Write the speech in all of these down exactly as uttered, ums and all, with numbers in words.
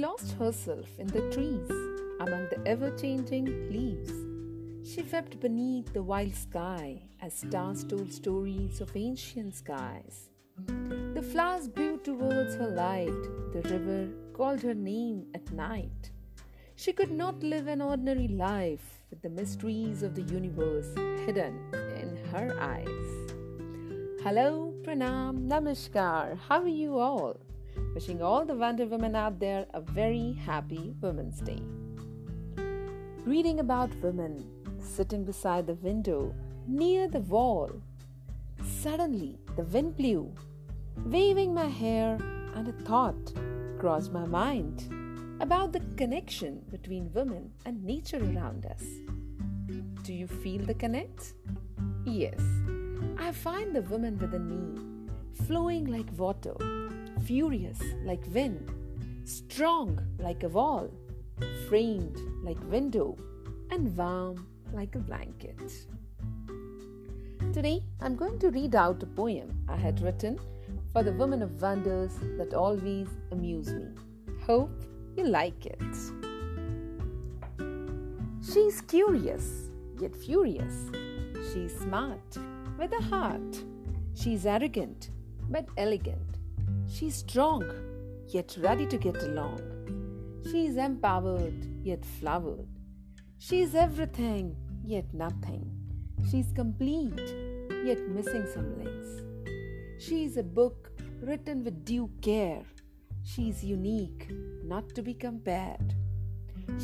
lost herself in the trees, among the ever-changing leaves. She wept beneath the wild sky as stars told stories of ancient skies. The flowers blew towards her light, the river called her name at night. She could not live an ordinary life with the mysteries of the universe hidden in her eyes. Hello, Pranam Namaskar. How are you all? Wishing all the Wonder Women out there a very happy Women's Day. Reading about women sitting beside the window near the wall. Suddenly, the wind blew, waving my hair, and a thought crossed my mind about the connection between women and nature around us. Do you feel the connect? Yes, I find the women within me flowing like water, furious like wind, strong like a wall, framed like window, and warm like a blanket. Today, I'm going to read out a poem I had written for the women of wonders that always amuse me. Hope you like it. She's curious, yet furious. She's smart, with a heart. She's arrogant, but elegant. She's strong, yet ready to get along. She's empowered, yet flowered. She's everything, yet nothing. She's complete, yet missing some links. She is a book written with due care. She is unique, not to be compared.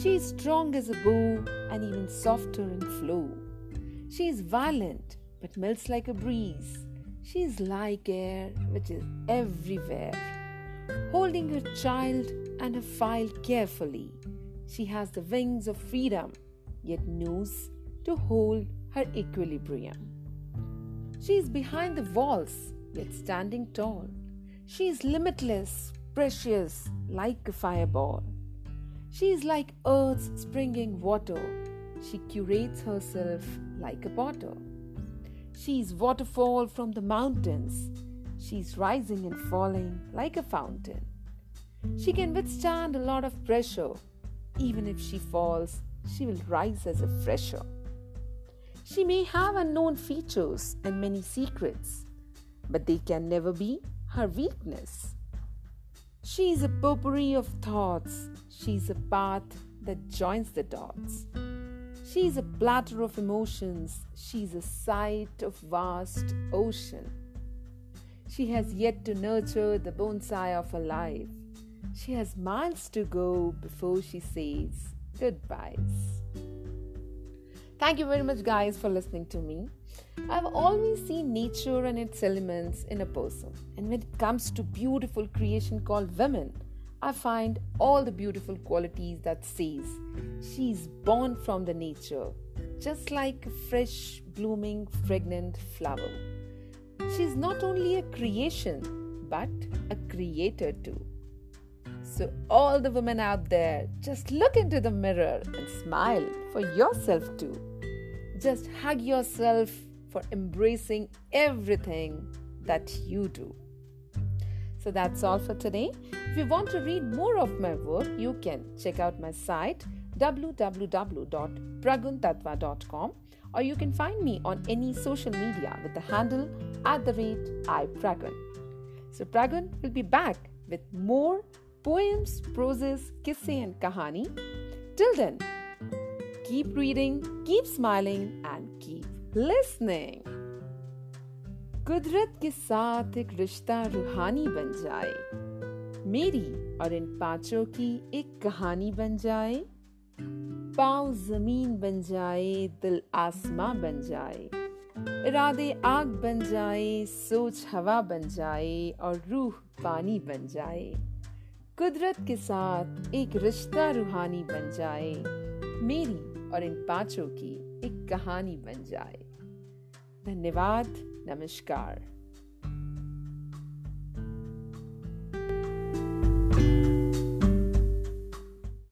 She is strong as a bow and even softer in flow. She is violent, but melts like a breeze. She is like air, which is everywhere. Holding her child and her file carefully, she has the wings of freedom, yet knows to hold her equilibrium. She is behind the walls, yet standing tall. She is limitless, precious, like a fireball. She is like earth's springing water. She curates herself like a potter. She is waterfall from the mountains. She is rising and falling like a fountain. She can withstand a lot of pressure. Even if she falls, she will rise as a fresher. She may have unknown features and many secrets, but they can never be her weakness. She is a potpourri of thoughts. She is a path that joins the dots. She is a platter of emotions. She is a sight of vast ocean. She has yet to nurture the bonsai of her life. She has miles to go before she says goodbyes. Thank you very much, guys, for listening to me. I've always seen nature and its elements in a person. And when it comes to beautiful creation called women, I find all the beautiful qualities that says she's born from the nature, just like a fresh, blooming, fragrant flower. She's not only a creation, but a creator too. So all the women out there, just look into the mirror and smile for yourself too. Just hug yourself for embracing everything that you do. So that's all for today. If you want to read more of my work, you can check out my site w w w dot pragun tatva dot com, or you can find me on any social media with the handle at the rate iPragun. So Pragun will be back with more poems, proses, kisse and kahani. Till then, keep reading, keep smiling and keep listening. कुदरत के साथ एक रिश्ता रूहानी बन जाए, मेरी और इन पांचों की एक कहानी बन जाए, पाँव जमीन बन जाए, दिल आसमां बन जाए, इरादे आग बन जाए, सोच हवा बन जाए और रूह पानी बन जाए। कुदरत के साथ एक रिश्ता रूहानी बन जाए, मेरी और इन पांचों की एक कहानी बन जाए। धन्यवाद। नमस्कार।